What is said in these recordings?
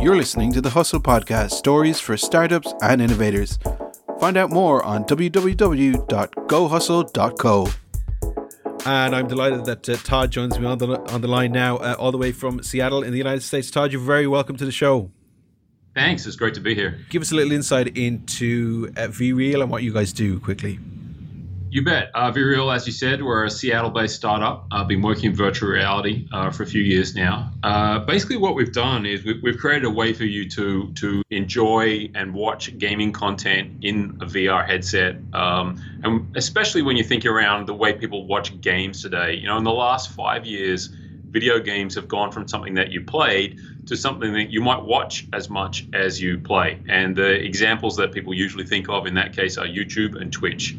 You're listening to the Hustle Podcast, stories for startups and innovators. Find out more on www.gohustle.co. And I'm delighted that Todd joins me on the line now, all the way from Seattle in the United States. Todd, you're very welcome to the show. Thanks. It's great to be here. Give us a little insight into Vreal and what you guys do quickly. You bet. Vreal, as you said, we're a Seattle-based startup. I've been working in virtual reality for a few years now. Basically, what we've done is we've created a way for you to enjoy and watch gaming content in a VR headset, and especially when you think around the way people watch games today. You know, in the last 5 years, video games have gone from something that you played to something that you might watch as much as you play. And the examples that people usually think of in that case are YouTube and Twitch.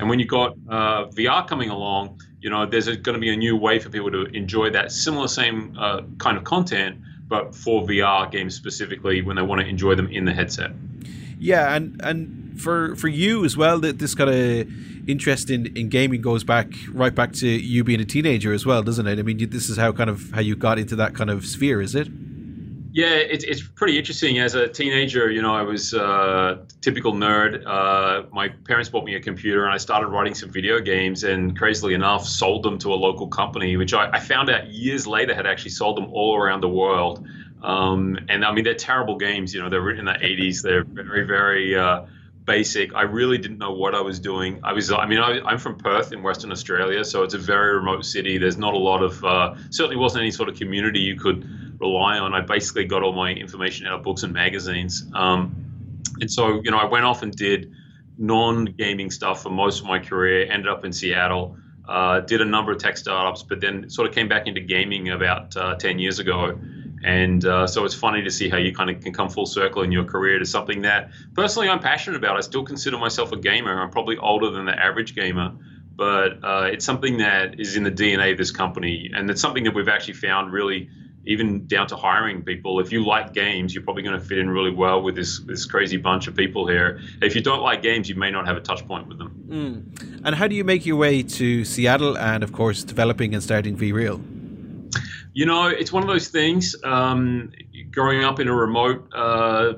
And when you've got VR coming along, you know, there's going to be a new way for people to enjoy that same kind of content, but for VR games specifically when they want to enjoy them in the headset. Yeah, and for you as well, that this kind of interest in gaming goes back to you being a teenager as well, doesn't it? I mean, this is how you got into that kind of sphere, is it? Yeah, it's pretty interesting. As a teenager, you know, I was a typical nerd. My parents bought me a computer and I started writing some video games and, crazily enough, sold them to a local company, which I found out years later had actually sold them all around the world. And I mean, they're terrible games. You know, they're written in the 80s. They're very, very basic. I really didn't know what I was doing. I'm from Perth in Western Australia, so it's a very remote city. There's not a lot of, certainly wasn't any sort of community you could rely on. I basically got all my information out of books and magazines. And so, you know, I went off and did non-gaming stuff for most of my career, ended up in Seattle, did a number of tech startups, but then sort of came back into gaming about 10 years ago. And so it's funny to see how you kind of can come full circle in your career to something that personally I'm passionate about. I still consider myself a gamer. I'm probably older than the average gamer, but it's something that is in the DNA of this company. And it's something that we've actually found really, even down to hiring people. If you like games, you're probably going to fit in really well with this crazy bunch of people here. If you don't like games, you may not have a touch point with them. Mm. And how do you make your way to Seattle and, of course, developing and starting Vreal? You know, it's one of those things. Growing up in a remote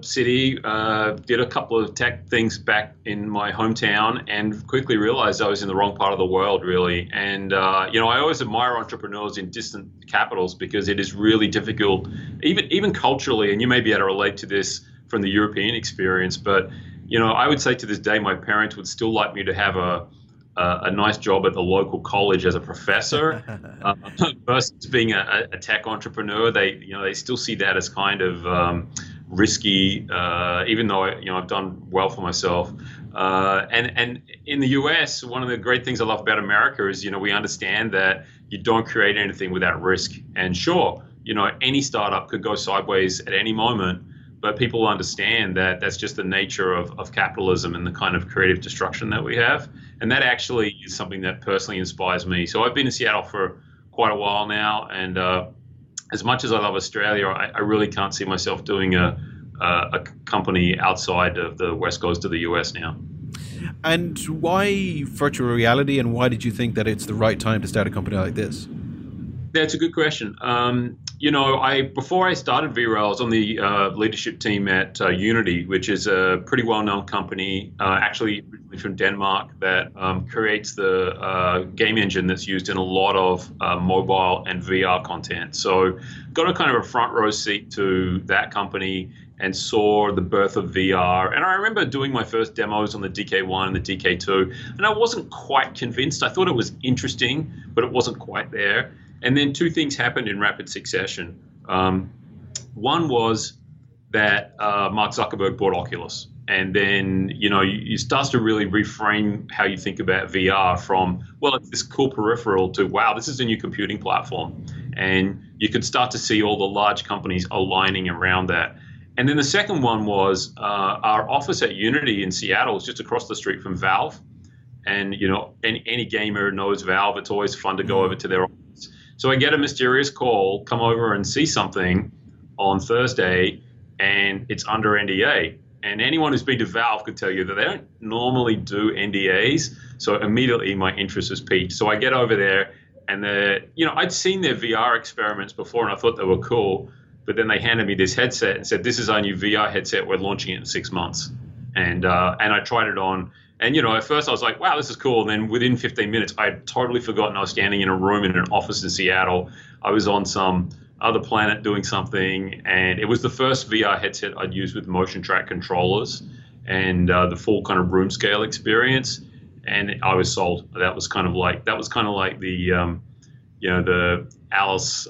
city, did a couple of tech things back in my hometown and quickly realized I was in the wrong part of the world, really. And, you know, I always admire entrepreneurs in distant capitals because it is really difficult, even culturally, and you may be able to relate to this from the European experience. But, you know, I would say to this day my parents would still like me to have a nice job at the local college as a professor versus being a tech entrepreneur. They still see that as kind of risky, even though I've done well for myself. And in the US, one of the great things I love about America is, you know, we understand that you don't create anything without risk. And sure, you know, any startup could go sideways at any moment, but people understand that that's just the nature of capitalism and the kind of creative destruction that we have. And that actually is something that personally inspires me. So I've been in Seattle for quite a while now. And as much as I love Australia, I really can't see myself doing a company outside of the West Coast of the US now. And why virtual reality? And why did you think that it's the right time to start a company like this? That's a good question. You know, before I started Vreal, I was on the leadership team at Unity, which is a pretty well-known company, actually originally from Denmark, that creates the game engine that's used in a lot of mobile and VR content. So got a kind of a front row seat to that company and saw the birth of VR. And I remember doing my first demos on the DK1 and the DK2, and I wasn't quite convinced. I thought it was interesting, but it wasn't quite there. And then two things happened in rapid succession. One was that Mark Zuckerberg bought Oculus. And then, you know, you start to really reframe how you think about VR from, well, it's this cool peripheral to, wow, this is a new computing platform. And you could start to see all the large companies aligning around that. And then the second one was our office at Unity in Seattle is just across the street from Valve. And, you know, any gamer knows Valve. It's always fun to go over to their office. So I get a mysterious call, come over and see something on Thursday, and it's under NDA. And anyone who's been to Valve could tell you that they don't normally do NDAs. So immediately my interest was piqued. So I get over there, and I'd seen their VR experiments before, and I thought they were cool. But then they handed me this headset and said, this is our new VR headset. We're launching it in 6 months. And I tried it on. And, you know, at first I was like, wow, this is cool. And then within 15 minutes, I had totally forgotten I was standing in a room in an office in Seattle. I was on some other planet doing something. And it was the first VR headset I'd used with motion track controllers and the full kind of room scale experience. And I was sold. That was kind of like the, you know, the Alice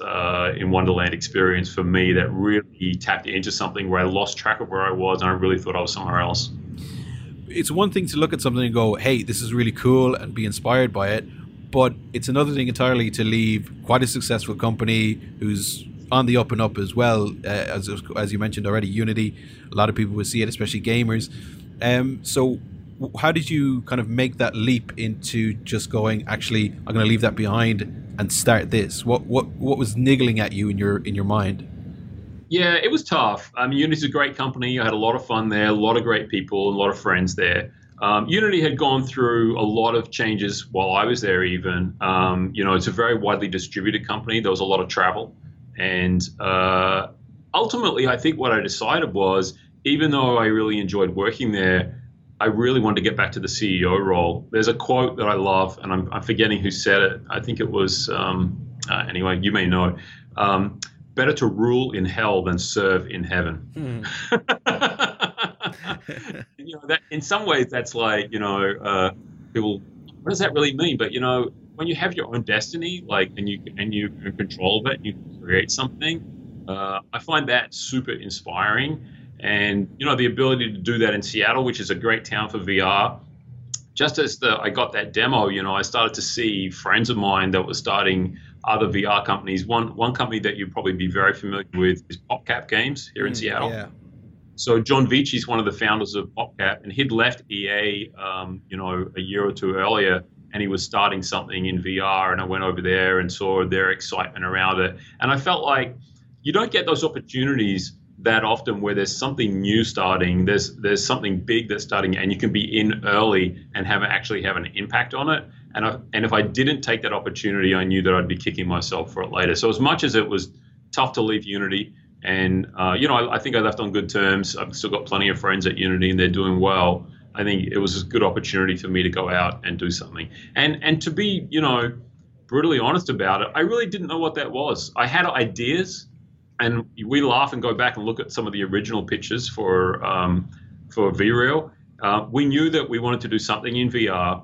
in Wonderland experience for me that really tapped into something where I lost track of where I was and I really thought I was somewhere else. It's one thing to look at something and go, hey, this is really cool and be inspired by it. But it's another thing entirely to leave quite a successful company who's on the up and up as well, as you mentioned already, Unity. A lot of people would see it, especially gamers. So how did you kind of make that leap into just going, actually, I'm going to leave that behind and start this? What was niggling at you in your mind? Yeah, it was tough. I mean, Unity's a great company. I had a lot of fun there, a lot of great people, and a lot of friends there. Unity had gone through a lot of changes while I was there even. You know, it's a very widely distributed company. There was a lot of travel. And ultimately, I think what I decided was, even though I really enjoyed working there, I really wanted to get back to the CEO role. There's a quote that I love, and I'm forgetting who said it. I think it was, anyway, you may know. Better to rule in hell than serve in heaven. Mm. You know, that, in some ways, that's like, you know, people, what does that really mean? But, you know, when you have your own destiny, like, and you're in control of it, you create something, I find that super inspiring. And, you know, the ability to do that in Seattle, which is a great town for VR, just as I got that demo, you know, I started to see friends of mine that were starting other VR companies. One company that you'd probably be very familiar with is PopCap Games here in Seattle. Yeah. So John Vechey is one of the founders of PopCap, and he'd left EA, you know, a year or two earlier, and he was starting something in VR, and I went over there and saw their excitement around it. And I felt like you don't get those opportunities that often where there's something new starting, there's something big that's starting, and you can be in early and actually have an impact on it. And if I didn't take that opportunity, I knew that I'd be kicking myself for it later. So as much as it was tough to leave Unity, and you know, I think I left on good terms. I've still got plenty of friends at Unity, and they're doing well. I think it was a good opportunity for me to go out and do something. And to be, you know, brutally honest about it, I really didn't know what that was. I had ideas. And we laugh and go back and look at some of the original pictures for Vreal. We knew that we wanted to do something in VR.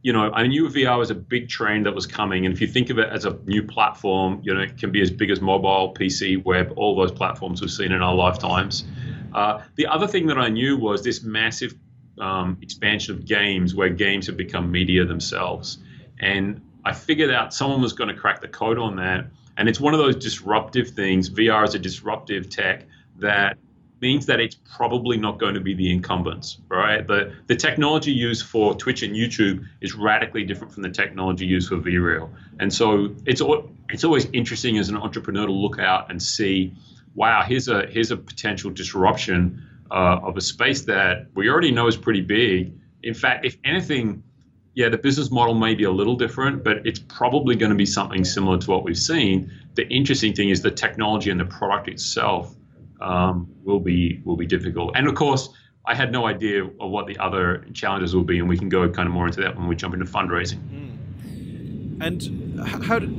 You know, I knew VR was a big trend that was coming. And if you think of it as a new platform, you know, it can be as big as mobile, PC, web, all those platforms we've seen in our lifetimes. The other thing that I knew was this massive expansion of games, where games have become media themselves. And I figured out someone was going to crack the code on that. And it's one of those disruptive things. VR is a disruptive tech that means that it's probably not going to be the incumbents, right? The technology used for Twitch and YouTube is radically different from the technology used for Vreal. And so it's always interesting as an entrepreneur to look out and see, wow, here's a potential disruption of a space that we already know is pretty big. In fact, if anything, yeah, the business model may be a little different, but it's probably going to be something similar to what we've seen. The interesting thing is the technology and the product itself will be difficult. And of course, I had no idea of what the other challenges will be, and we can go kind of more into that when we jump into fundraising. Mm. And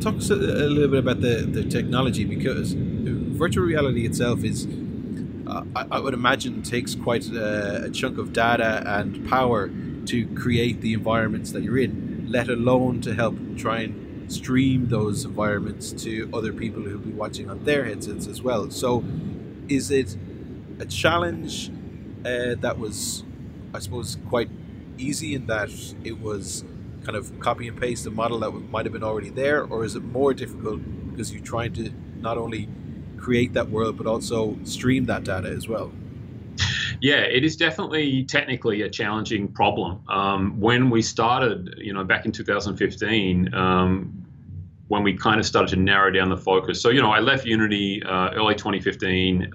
talk us a little bit about the technology, because virtual reality itself is, I would imagine, takes quite a chunk of data and power to create the environments that you're in, let alone to help try and stream those environments to other people who'll be watching on their headsets as well. So is it a challenge that was, I suppose, quite easy in that it was kind of copy and paste a model that might have been already there, or is it more difficult because you're trying to not only create that world but also stream that data as well? Yeah, it is definitely technically a challenging problem. When we started, you know, back in 2015, when we kind of started to narrow down the focus. So, you know, I left Unity early 2015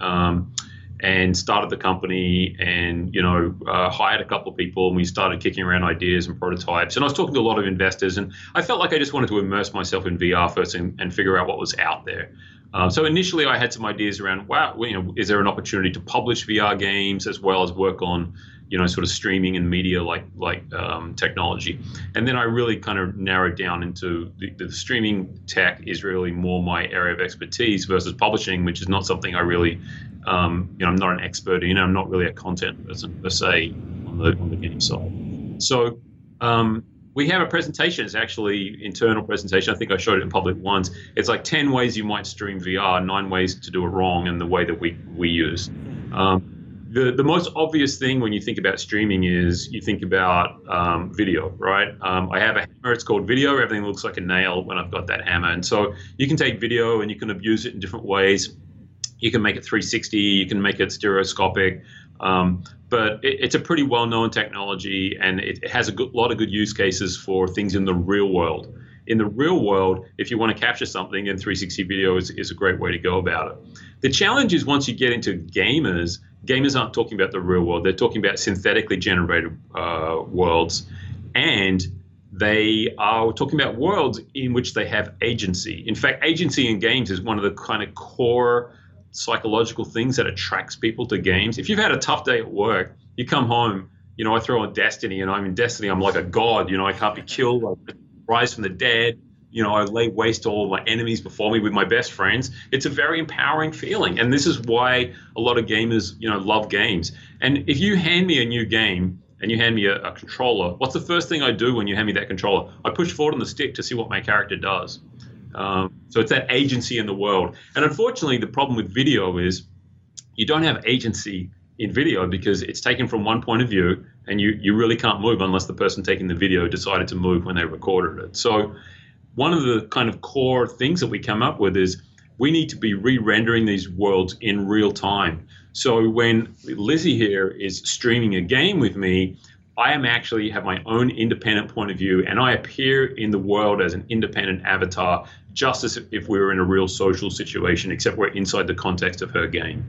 and started the company and, you know, hired a couple of people, and we started kicking around ideas and prototypes. And I was talking to a lot of investors, and I felt like I just wanted to immerse myself in VR first and figure out what was out there. So initially I had some ideas around, wow, you know, is there an opportunity to publish VR games as well as work on, you know, sort of streaming and media like technology. And then I really kind of narrowed down into the streaming tech is really more my area of expertise versus publishing, which is not something I really, you know, I'm not an expert in. I'm not really a content person per se on the game side. So we have a presentation. It's actually internal presentation. I think I showed it in public once. It's like 10 ways you might stream VR, 9 ways to do it wrong, and the way that we use. The most obvious thing when you think about streaming is you think about video, right? I have a hammer. It's called video. Everything looks like a nail when I've got that hammer. And so you can take video and you can abuse it in different ways. You can make it 360. You can make it stereoscopic. But it's a pretty well-known technology, and it has a lot of good use cases for things in the real world. In the real world, if you want to capture something, then 360 video is a great way to go about it. The challenge is once you get into gamers, gamers aren't talking about the real world. They're talking about synthetically generated worlds, and they are talking about worlds in which they have agency. In fact, agency in games is one of the kind of core psychological things that attracts people to games. If you've had a tough day at work, you come home, you know, I throw on Destiny, and I'm in Destiny, I'm like a god, you know, I can't be killed, I rise from the dead. You know, I lay waste to all my enemies before me with my best friends. It's a very empowering feeling. And this is why a lot of gamers, you know, love games. And if you hand me a new game and you hand me a controller, what's the first thing I do when you hand me that controller? I push forward on the stick to see what my character does. So it's that agency in the world. And unfortunately, the problem with video is you don't have agency in video because it's taken from one point of view, and you really can't move unless the person taking the video decided to move when they recorded it. So one of the kind of core things that we come up with is we need to be re-rendering these worlds in real time. So when Lizzie here is streaming a game with me, I am actually have my own independent point of view, and I appear in the world as an independent avatar, just as if we were in a real social situation, except we're inside the context of her game.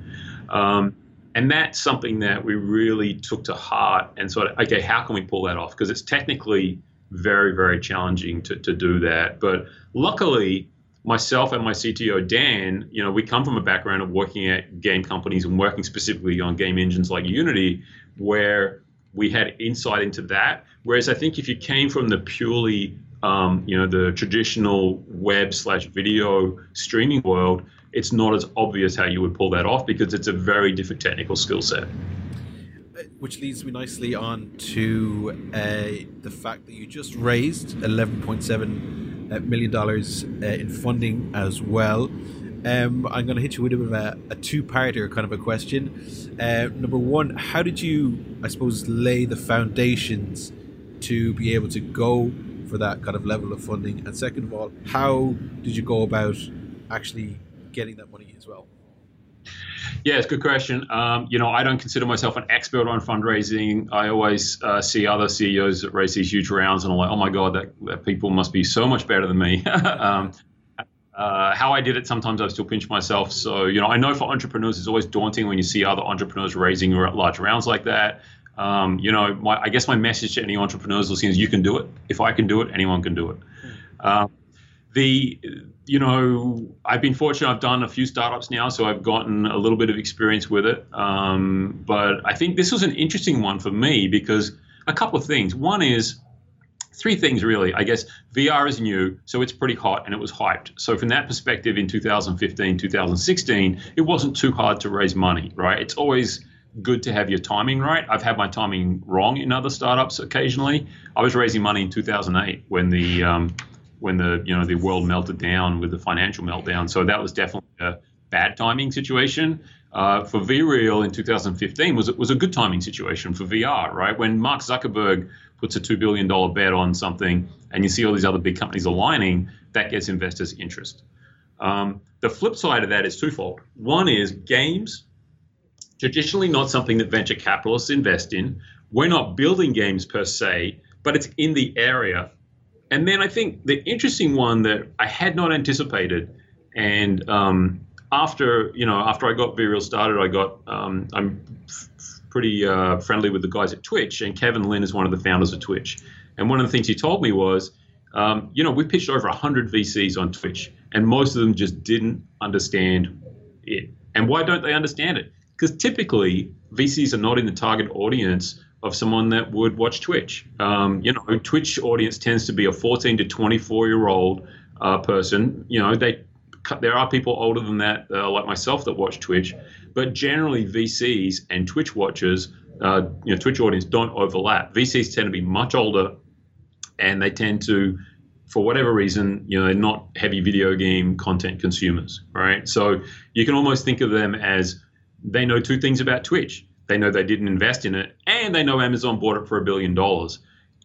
And that's something that we really took to heart and sort of, okay, how can we pull that off? Because it's technically very, very challenging to do that. But luckily, myself and my CTO, Dan, you know, we come from a background of working at game companies and working specifically on game engines like Unity, where we had insight into that. Whereas I think if you came from the purely, you know, the traditional web/video streaming world, it's not as obvious how you would pull that off because it's a very different technical skill set. Which leads me nicely on to the fact that you just raised $11.7 million in funding as well. I'm going to hit you with a bit of a two-parter kind of a question. Number one, how did you, I suppose, lay the foundations to be able to go for that kind of level of funding? And second of all, how did you go about actually getting that money as well? Yeah, it's a good question. You know, I don't consider myself an expert on fundraising. I always see other CEOs that raise these huge rounds, and I'm like, oh my God, that people must be so much better than me. How I did it, sometimes I still pinch myself. So, you know, I know for entrepreneurs, it's always daunting when you see other entrepreneurs raising large rounds like that. You know, I guess my message to any entrepreneurs listening is you can do it. If I can do it, anyone can do it. You know, I've been fortunate. I've done a few startups now, so I've gotten a little bit of experience with it. But I think this was an interesting one for me because a couple of things. One is, three things really, I guess. VR is new, so it's pretty hot, and it was hyped. So from that perspective, in 2015, 2016, it wasn't too hard to raise money, right? It's always good to have your timing right. I've had my timing wrong in other startups occasionally. I was raising money in 2008 when the you know the world melted down with the financial meltdown. So that was definitely a bad timing situation. For Vreal in 2015 was a good timing situation for VR, right? When Mark Zuckerberg puts a $2 billion bet on something and you see all these other big companies aligning, that gets investors' interest. The flip side of that is twofold. One is games, traditionally not something that venture capitalists invest in. We're not building games per se, but it's in the area. And then I think the interesting one that I had not anticipated, and after I got Vreal started, I got I'm pretty friendly with the guys at Twitch, and Kevin Lin is one of the founders of Twitch. And one of the things he told me was, you know, we pitched over 100 VCs on Twitch, and most of them just didn't understand it. And why don't they understand it? Because typically VCs are not in the target audience of someone that would watch Twitch. You know, Twitch audience tends to be a 14 to 24-year-old person. You know, there are people older than that, like myself, that watch Twitch, but generally VCs and Twitch watchers, you know, Twitch audience don't overlap. VCs tend to be much older, and they tend to, for whatever reason, you know, they're not heavy video game content consumers, right? So you can almost think of them as they know two things about Twitch. They know they didn't invest in it, and they know Amazon bought it for $1 billion.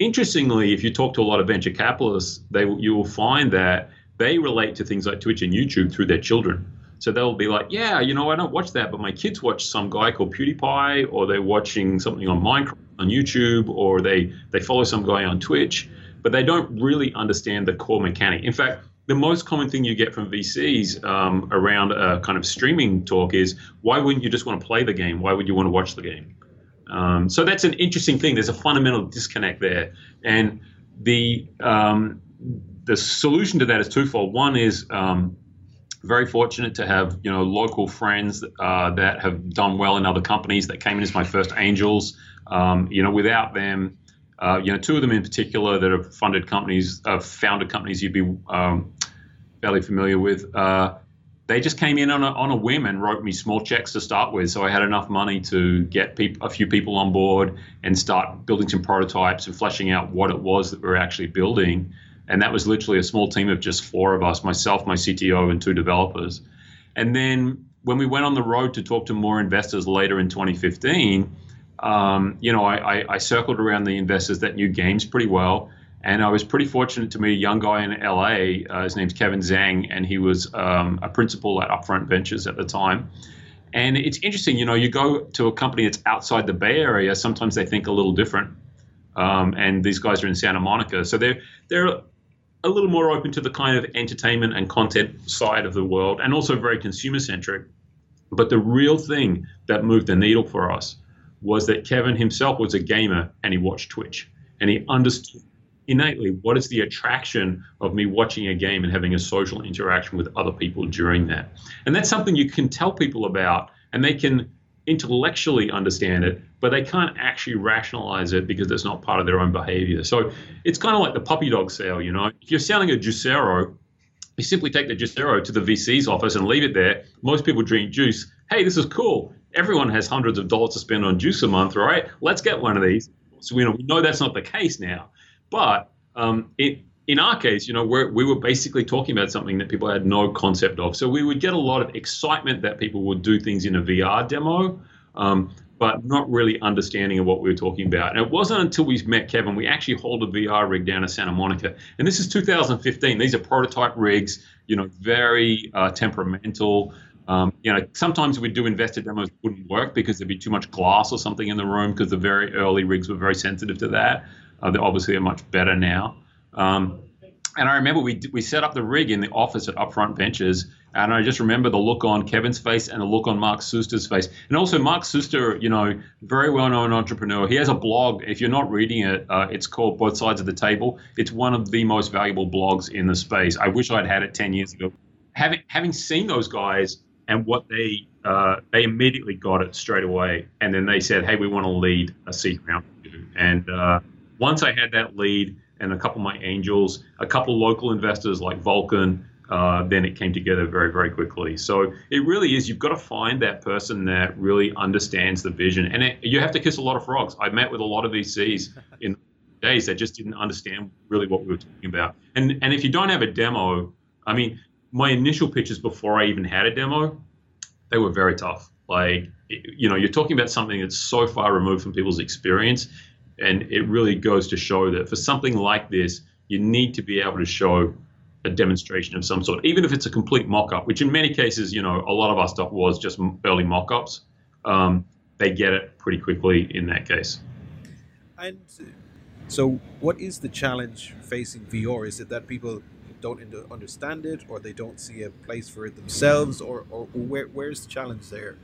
Interestingly, if you talk to a lot of venture capitalists, you will find that they relate to things like Twitch and YouTube through their children. So they'll be like, yeah, you know, I don't watch that, but my kids watch some guy called PewDiePie, or they're watching something on Minecraft on YouTube, or they follow some guy on Twitch, but they don't really understand the core mechanic. In fact, the most common thing you get from VCs around kind of streaming talk is, why wouldn't you just want to play the game? Why would you want to watch the game? So that's an interesting thing. There's a fundamental disconnect there. And the solution to that is twofold. One is very fortunate to have, you know, local friends that have done well in other companies that came in as my first angels. You know, without them, you know, two of them in particular that have founded companies you'd be fairly familiar with. They just came in on a whim and wrote me small checks to start with, so I had enough money to get a few people on board and start building some prototypes and fleshing out what it was that we were actually building. And that was literally a small team of just four of us, myself, my CTO, and two developers. And then when we went on the road to talk to more investors later in 2015, you know, I circled around the investors that knew games pretty well. And I was pretty fortunate to meet a young guy in LA. His name's Kevin Zhang, and he was a principal at Upfront Ventures at the time. And it's interesting, you know, you go to a company that's outside the Bay Area, sometimes they think a little different. And these guys are in Santa Monica. So they're a little more open to the kind of entertainment and content side of the world, and also very consumer-centric. But the real thing that moved the needle for us was that Kevin himself was a gamer, and he watched Twitch. And he understood innately what is the attraction of me watching a game and having a social interaction with other people during that. And that's something you can tell people about, and they can intellectually understand it, but they can't actually rationalize it because it's not part of their own behavior. So it's kind of like the puppy dog sale, you know. If you're selling a Juicero, you simply take the Juicero to the VC's office and leave it there. Most people drink juice. Hey, this is cool. Everyone has hundreds of dollars to spend on juice a month, right? Let's get one of these. So we know that's not the case now. But in our case, you know, we were basically talking about something that people had no concept of. So we would get a lot of excitement that people would do things in a VR demo, but not really understanding of what we were talking about. And it wasn't until we met Kevin, we actually hauled a VR rig down to Santa Monica. And this is 2015. These are prototype rigs, you know, very temperamental. You know, sometimes we'd do investor demos that wouldn't work because there'd be too much glass or something in the room, because the very early rigs were very sensitive to that. They obviously are much better now. And I remember we set up the rig in the office at Upfront Ventures, and I just remember the look on Kevin's face and the look on Mark Suster's face. And also Mark Suster, you know, very well-known entrepreneur. He has a blog. If you're not reading it, it's called Both Sides of the Table. It's one of the most valuable blogs in the space. I wish I'd had it 10 years ago. Having seen those guys and what they immediately got it straight away. And then they said, hey, we want to lead a seed round. And once I had that lead, and a couple of my angels, a couple local investors like Vulcan, then it came together very, very quickly. So it really is, you've got to find that person that really understands the vision. And you have to kiss a lot of frogs. I met with a lot of VCs in days that just didn't understand really what we were talking about. And if you don't have a demo, I mean, my initial pitches before I even had a demo, they were very tough. Like, you know, you're talking about something that's so far removed from people's experience. And it really goes to show that for something like this, you need to be able to show a demonstration of some sort, even if it's a complete mock-up, which in many cases, you know, a lot of our stuff was just early mock-ups. They get it pretty quickly in that case. And so what is the challenge facing VR? Is it that people don't understand it, or they don't see a place for it themselves, or where's the challenge there?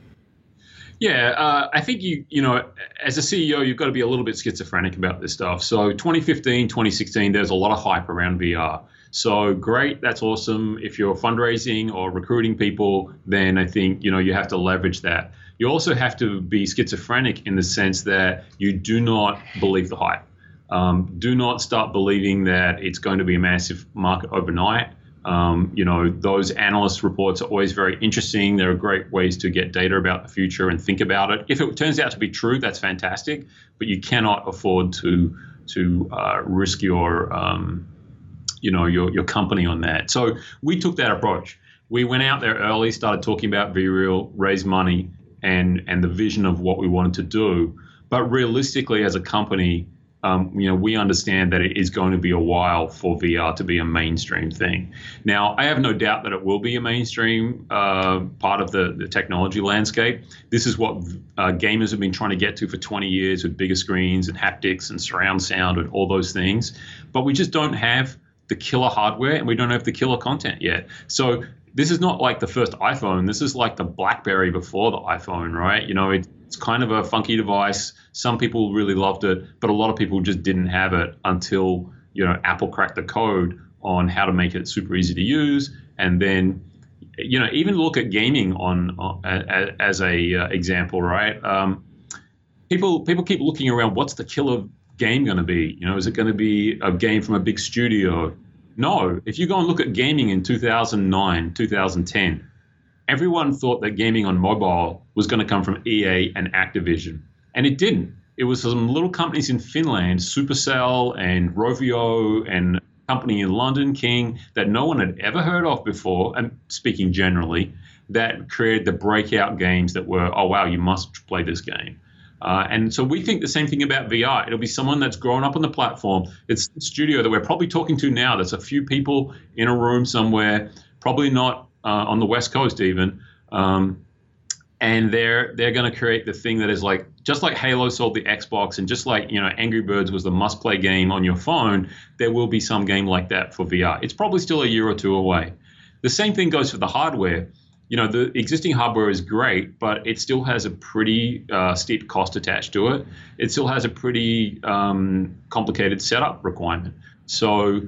Yeah, I think, you know, as a CEO, you've got to be a little bit schizophrenic about this stuff. So 2015, 2016, there's a lot of hype around VR. So great, that's awesome. If you're fundraising or recruiting people, then I think, you know, you have to leverage that. You also have to be schizophrenic in the sense that you do not believe the hype. Do not start believing that it's going to be a massive market overnight. You know, those analyst reports are always very interesting. There are great ways to get data about the future and think about it. If it turns out to be true, that's fantastic, but you cannot afford to risk your, you know, your company on that. So we took that approach. We went out there early, started talking about Vreal, raised money, and the vision of what we wanted to do. But realistically, as a company, you know, we understand that it is going to be a while for VR to be a mainstream thing. Now, I have no doubt that it will be a mainstream part of the technology landscape. This is what gamers have been trying to get to for 20 years with bigger screens and haptics and surround sound and all those things. But we just don't have the killer hardware and we don't have the killer content yet. So this is not like the first iPhone. This is like the BlackBerry before the iPhone, right? You know, it's kind of a funky device. Some people really loved it, but a lot of people just didn't have it until, you know, Apple cracked the code on how to make it super easy to use. And then, you know, even look at gaming on as a example, right? People keep looking around. What's the killer game going to be? You know, is it going to be a game from a big studio? No. If you go and look at gaming in 2009, 2010. Everyone thought that gaming on mobile was going to come from EA and Activision, and it didn't. It was some little companies in Finland, Supercell and Rovio and a company in London, King, that no one had ever heard of before, and speaking generally, that created the breakout games that were, oh, wow, you must play this game. And so we think the same thing about VR. It'll be someone that's grown up on the platform. It's the studio that we're probably talking to now. That's a few people in a room somewhere, probably not on the West Coast even, and they're going to create the thing that is like, just like Halo sold the Xbox, and just like, you know, Angry Birds was the must-play game on your phone, there will be some game like that for VR. It's probably still a year or two away. The same thing goes for the hardware. You know, the existing hardware is great, but it still has a pretty steep cost attached to it. It still has a pretty complicated setup requirement. So,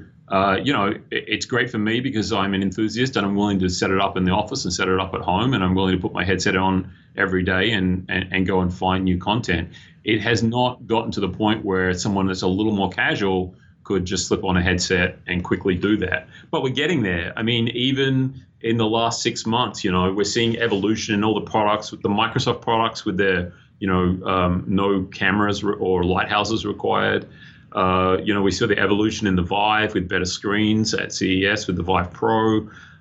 you know, it's great for me because I'm an enthusiast and I'm willing to set it up in the office and set it up at home, and I'm willing to put my headset on every day and go and find new content. It has not gotten to the point where someone that's a little more casual could just slip on a headset and quickly do that. But we're getting there. I mean, even in the last 6 months, you know, we're seeing evolution in all the products, with the Microsoft products with their, you know, no cameras or lighthouses required. You know, we saw the evolution in the Vive with better screens at CES with the Vive Pro.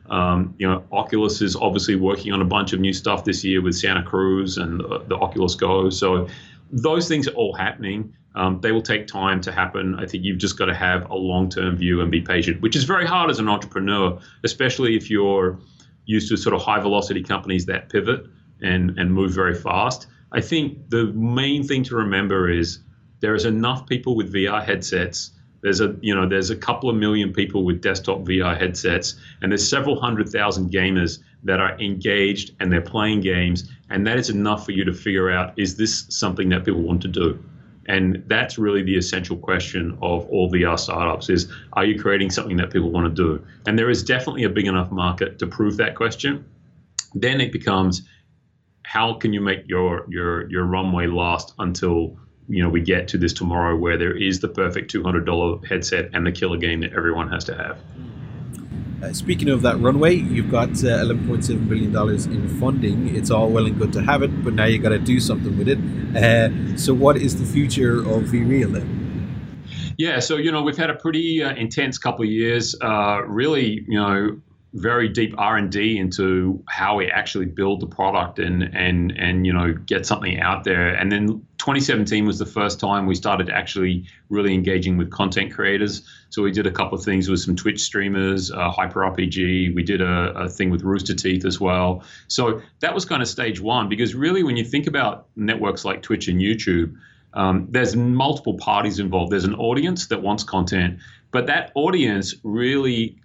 You know, Oculus is obviously working on a bunch of new stuff this year with Santa Cruz and the Oculus Go. So those things are all happening. They will take time to happen. I think you've just got to have a long-term view and be patient, which is very hard as an entrepreneur, especially if you're used to sort of high-velocity companies that pivot and move very fast. I think the main thing to remember is there is enough people with VR headsets. There's a couple of million people with desktop VR headsets, and there's several 100,000 gamers that are engaged and they're playing games, and that is enough for you to figure out, is this something that people want to do? And that's really the essential question of all VR startups is, are you creating something that people want to do? And there is definitely a big enough market to prove that question. Then it becomes, how can you make your runway last until, you know, we get to this tomorrow where there is the perfect $200 headset and the killer game that everyone has to have. Speaking of that runway, you've got $11.7 billion in funding. It's all well and good to have it, but now you got to do something with it. So what is the future of Vreal then? Yeah, so, you know, we've had a pretty intense couple of years, really, you know, very deep R&D into how we actually build the product and you know, get something out there. And then 2017 was the first time we started actually really engaging with content creators. So we did a couple of things with some Twitch streamers, Hyper RPG. We did a thing with Rooster Teeth as well. So that was kind of stage one, because really when you think about networks like Twitch and YouTube, there's multiple parties involved. There's an audience that wants content, but that audience really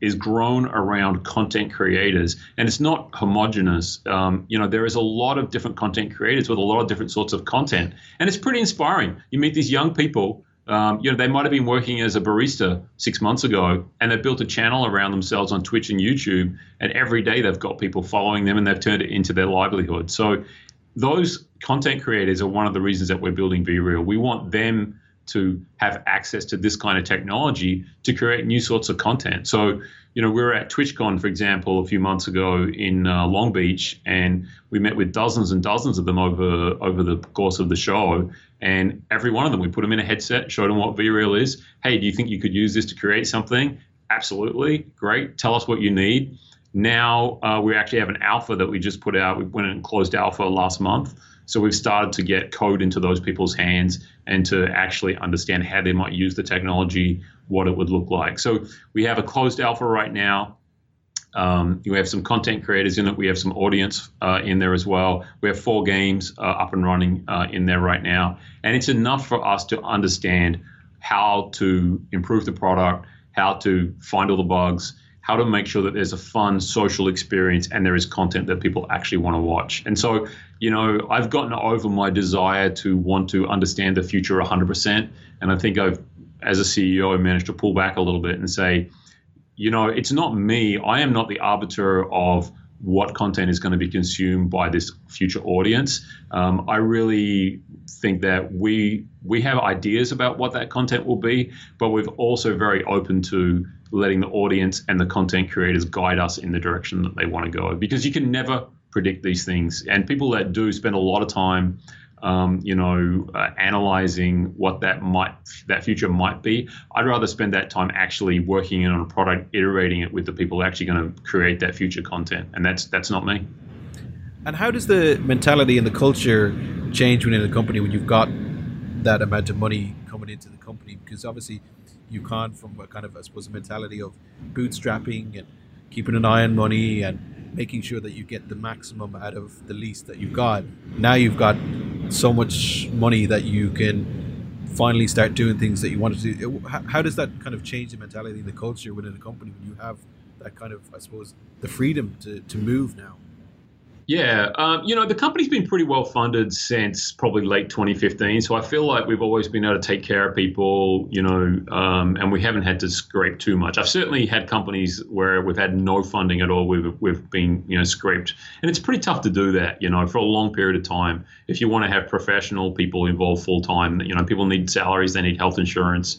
is grown around content creators, and it's not homogenous. You know, there is a lot of different content creators with a lot of different sorts of content, and it's pretty inspiring. You meet these young people You know, they might have been working as a barista 6 months ago, and they've built a channel around themselves on Twitch and YouTube, and every day they've got people following them, and they've turned it into their livelihood. So those content creators are one of the reasons that we're building Vreal. We want them to have access to this kind of technology to create new sorts of content. So, you know, we were at TwitchCon, for example, a few months ago in Long Beach, and we met with dozens and dozens of them over the course of the show. And every one of them, we put them in a headset, showed them what Vreal is. Hey, do you think you could use this to create something? Absolutely. Great. Tell us what you need. Now we actually have an alpha that we just put out. We went and closed alpha last month. So we've started to get code into those people's hands and to actually understand how they might use the technology, what it would look like. So we have a closed alpha right now. We have some content creators in it. We have some audience in there as well. We have 4 games up and running in there right now. And it's enough for us to understand how to improve the product, how to find all the bugs, how to make sure that there's a fun social experience and there is content that people actually want to watch. And so, you know, I've gotten over my desire to want to understand the future 100%. And I think I've, as a CEO, I managed to pull back a little bit and say, you know, it's not me. I am not the arbiter of what content is going to be consumed by this future audience. I really think that we have ideas about what that content will be, but we're also very open to letting the audience and the content creators guide us in the direction that they want to go, because you can never predict these things. And people that do spend a lot of time, you know, analyzing what that future might be. I'd rather spend that time actually working on a product, iterating it with the people actually going to create that future content. And that's not me. And how does the mentality and the culture change within a company when you've got that amount of money coming into the company? Because obviously, you can't, from a kind of, I suppose, a mentality of bootstrapping and keeping an eye on money and making sure that you get the maximum out of the least that you've got. Now you've got so much money that you can finally start doing things that you wanted to do. How does that kind of change the mentality and the culture within a company when you have that kind of, I suppose, the freedom to move now? Yeah, you know, the company's been pretty well funded since probably late 2015. So I feel like we've always been able to take care of people, you know, and we haven't had to scrape too much. I've certainly had companies where we've had no funding at all. We've been, you know, scraped. And it's pretty tough to do that, you know, for a long period of time. If you want to have professional people involved full time, you know, people need salaries, they need health insurance.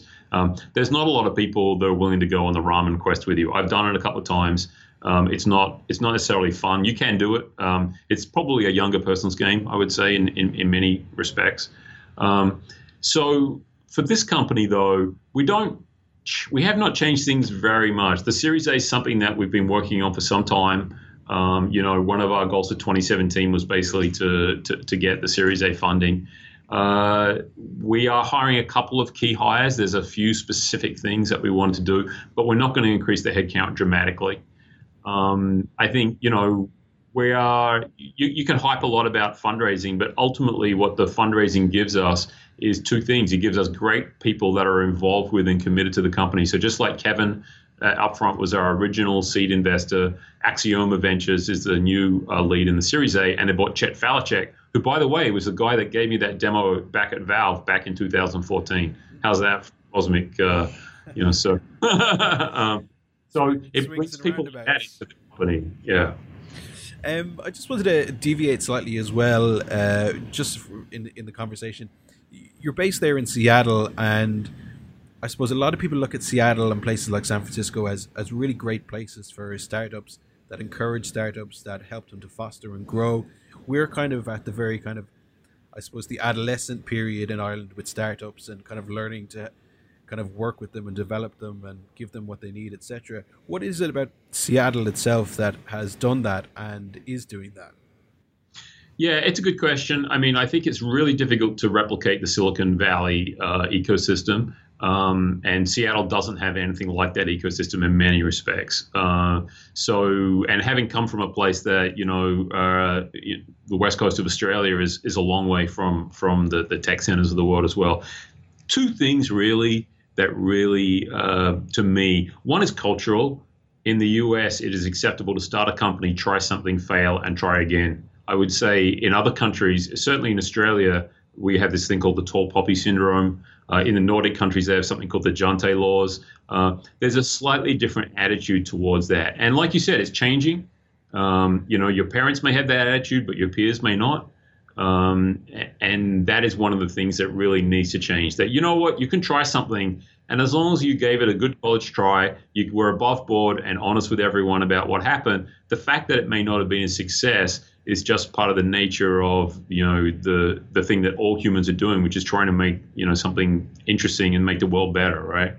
There's not a lot of people that are willing to go on the ramen quest with you. I've done it a couple of times. It's not necessarily fun. You can do it. It's probably a younger person's game, I would say, in many respects. So for this company, though, we have not changed things very much. The Series A is something that we've been working on for some time. You know, one of our goals for 2017 was basically to get the Series A funding. We are hiring a couple of key hires. There's a few specific things that we want to do, but we're not going to increase the headcount dramatically. I think, you know, you can hype a lot about fundraising, but ultimately what the fundraising gives us is two things. It gives us great people that are involved with and committed to the company. So just like Kevin at Upfront was our original seed investor, Axioma Ventures is the new lead in the Series A, and they bought Chet Falachek, who, by the way, was the guy that gave me that demo back at Valve back in 2014. How's that cosmic, you know, so... So it brings people back to the company, yeah. I just wanted to deviate slightly as well, just in the conversation. You're based there in Seattle, and I suppose a lot of people look at Seattle and places like San Francisco as really great places for startups, that encourage startups, that help them to foster and grow. We're kind of at the very kind of, I suppose, the adolescent period in Ireland with startups and kind of learning to kind of work with them and develop them and give them what they need, etc. What is it about Seattle itself that has done that and is doing that? Yeah, it's a good question. I mean, I think it's really difficult to replicate the Silicon Valley ecosystem. And Seattle doesn't have anything like that ecosystem in many respects. And having come from a place that, you know, the west coast of Australia is a long way from the tech centers of the world as well. Two things really that really, to me, one is cultural. In the US, it is acceptable to start a company, try something, fail, and try again. I would say in other countries, certainly in Australia, we have this thing called the tall poppy syndrome. In the Nordic countries, they have something called the Jante laws. There's a slightly different attitude towards that. And like you said, it's changing. You know, your parents may have that attitude, but your peers may not. And that is one of the things that really needs to change. That, you know what, you can try something, and as long as you gave it a good college try, you were above board and honest with everyone about what happened, the fact that it may not have been a success is just part of the nature of, you know, the thing that all humans are doing, which is trying to make, you know, something interesting and make the world better, right?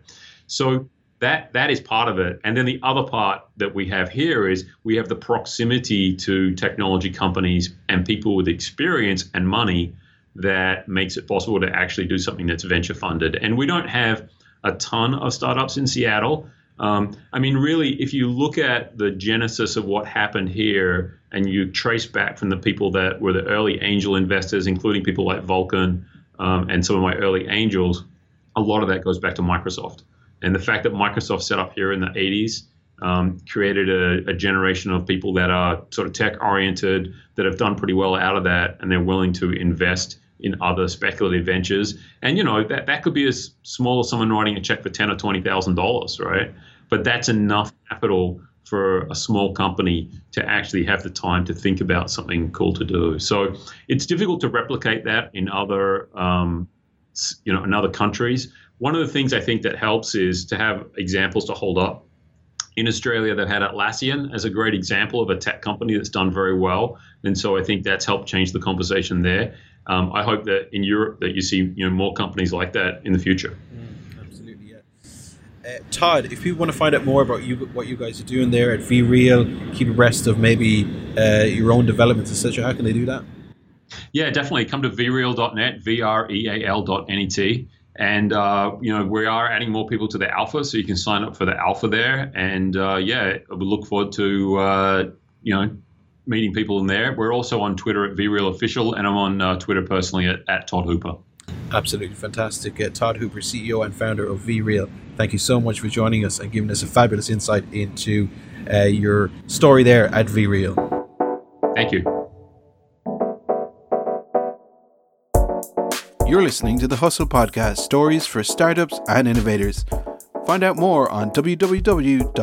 So that is part of it. And then the other part that we have here is we have the proximity to technology companies and people with experience and money that makes it possible to actually do something that's venture funded. And we don't have a ton of startups in Seattle. I mean, really, if you look at the genesis of what happened here and you trace back from the people that were the early angel investors, including people like Vulcan and some of my early angels, a lot of that goes back to Microsoft. And the fact that Microsoft set up here in the 80s created a generation of people that are sort of tech-oriented, that have done pretty well out of that, and they're willing to invest in other speculative ventures. And, you know, that could be as small as someone writing a check for $10,000 or $20,000, right? But that's enough capital for a small company to actually have the time to think about something cool to do. So it's difficult to replicate that in other, you know, in other countries. One of the things I think that helps is to have examples to hold up. In Australia, they've had Atlassian as a great example of a tech company that's done very well. And so I think that's helped change the conversation there. I hope that in Europe that you see, you know, more companies like that in the future. Absolutely, yeah. Todd, if people want to find out more about you, what you guys are doing there at Vreal, keep abreast of maybe your own developments, etc., how can they do that? Yeah, definitely. Come to vreal.net, V-R-E-A-L.net. And, you know, we are adding more people to the alpha, so you can sign up for the alpha there. And, yeah, we look forward to, you know, meeting people in there. We're also on Twitter at VRealOfficial, and I'm on Twitter personally at Todd Hooper. Absolutely fantastic. Todd Hooper, CEO and founder of Vreal. Thank you so much for joining us and giving us a fabulous insight into your story there at Vreal. Thank you. You're listening to the Hustle Podcast, stories for startups and innovators. Find out more on www.gohustle.co.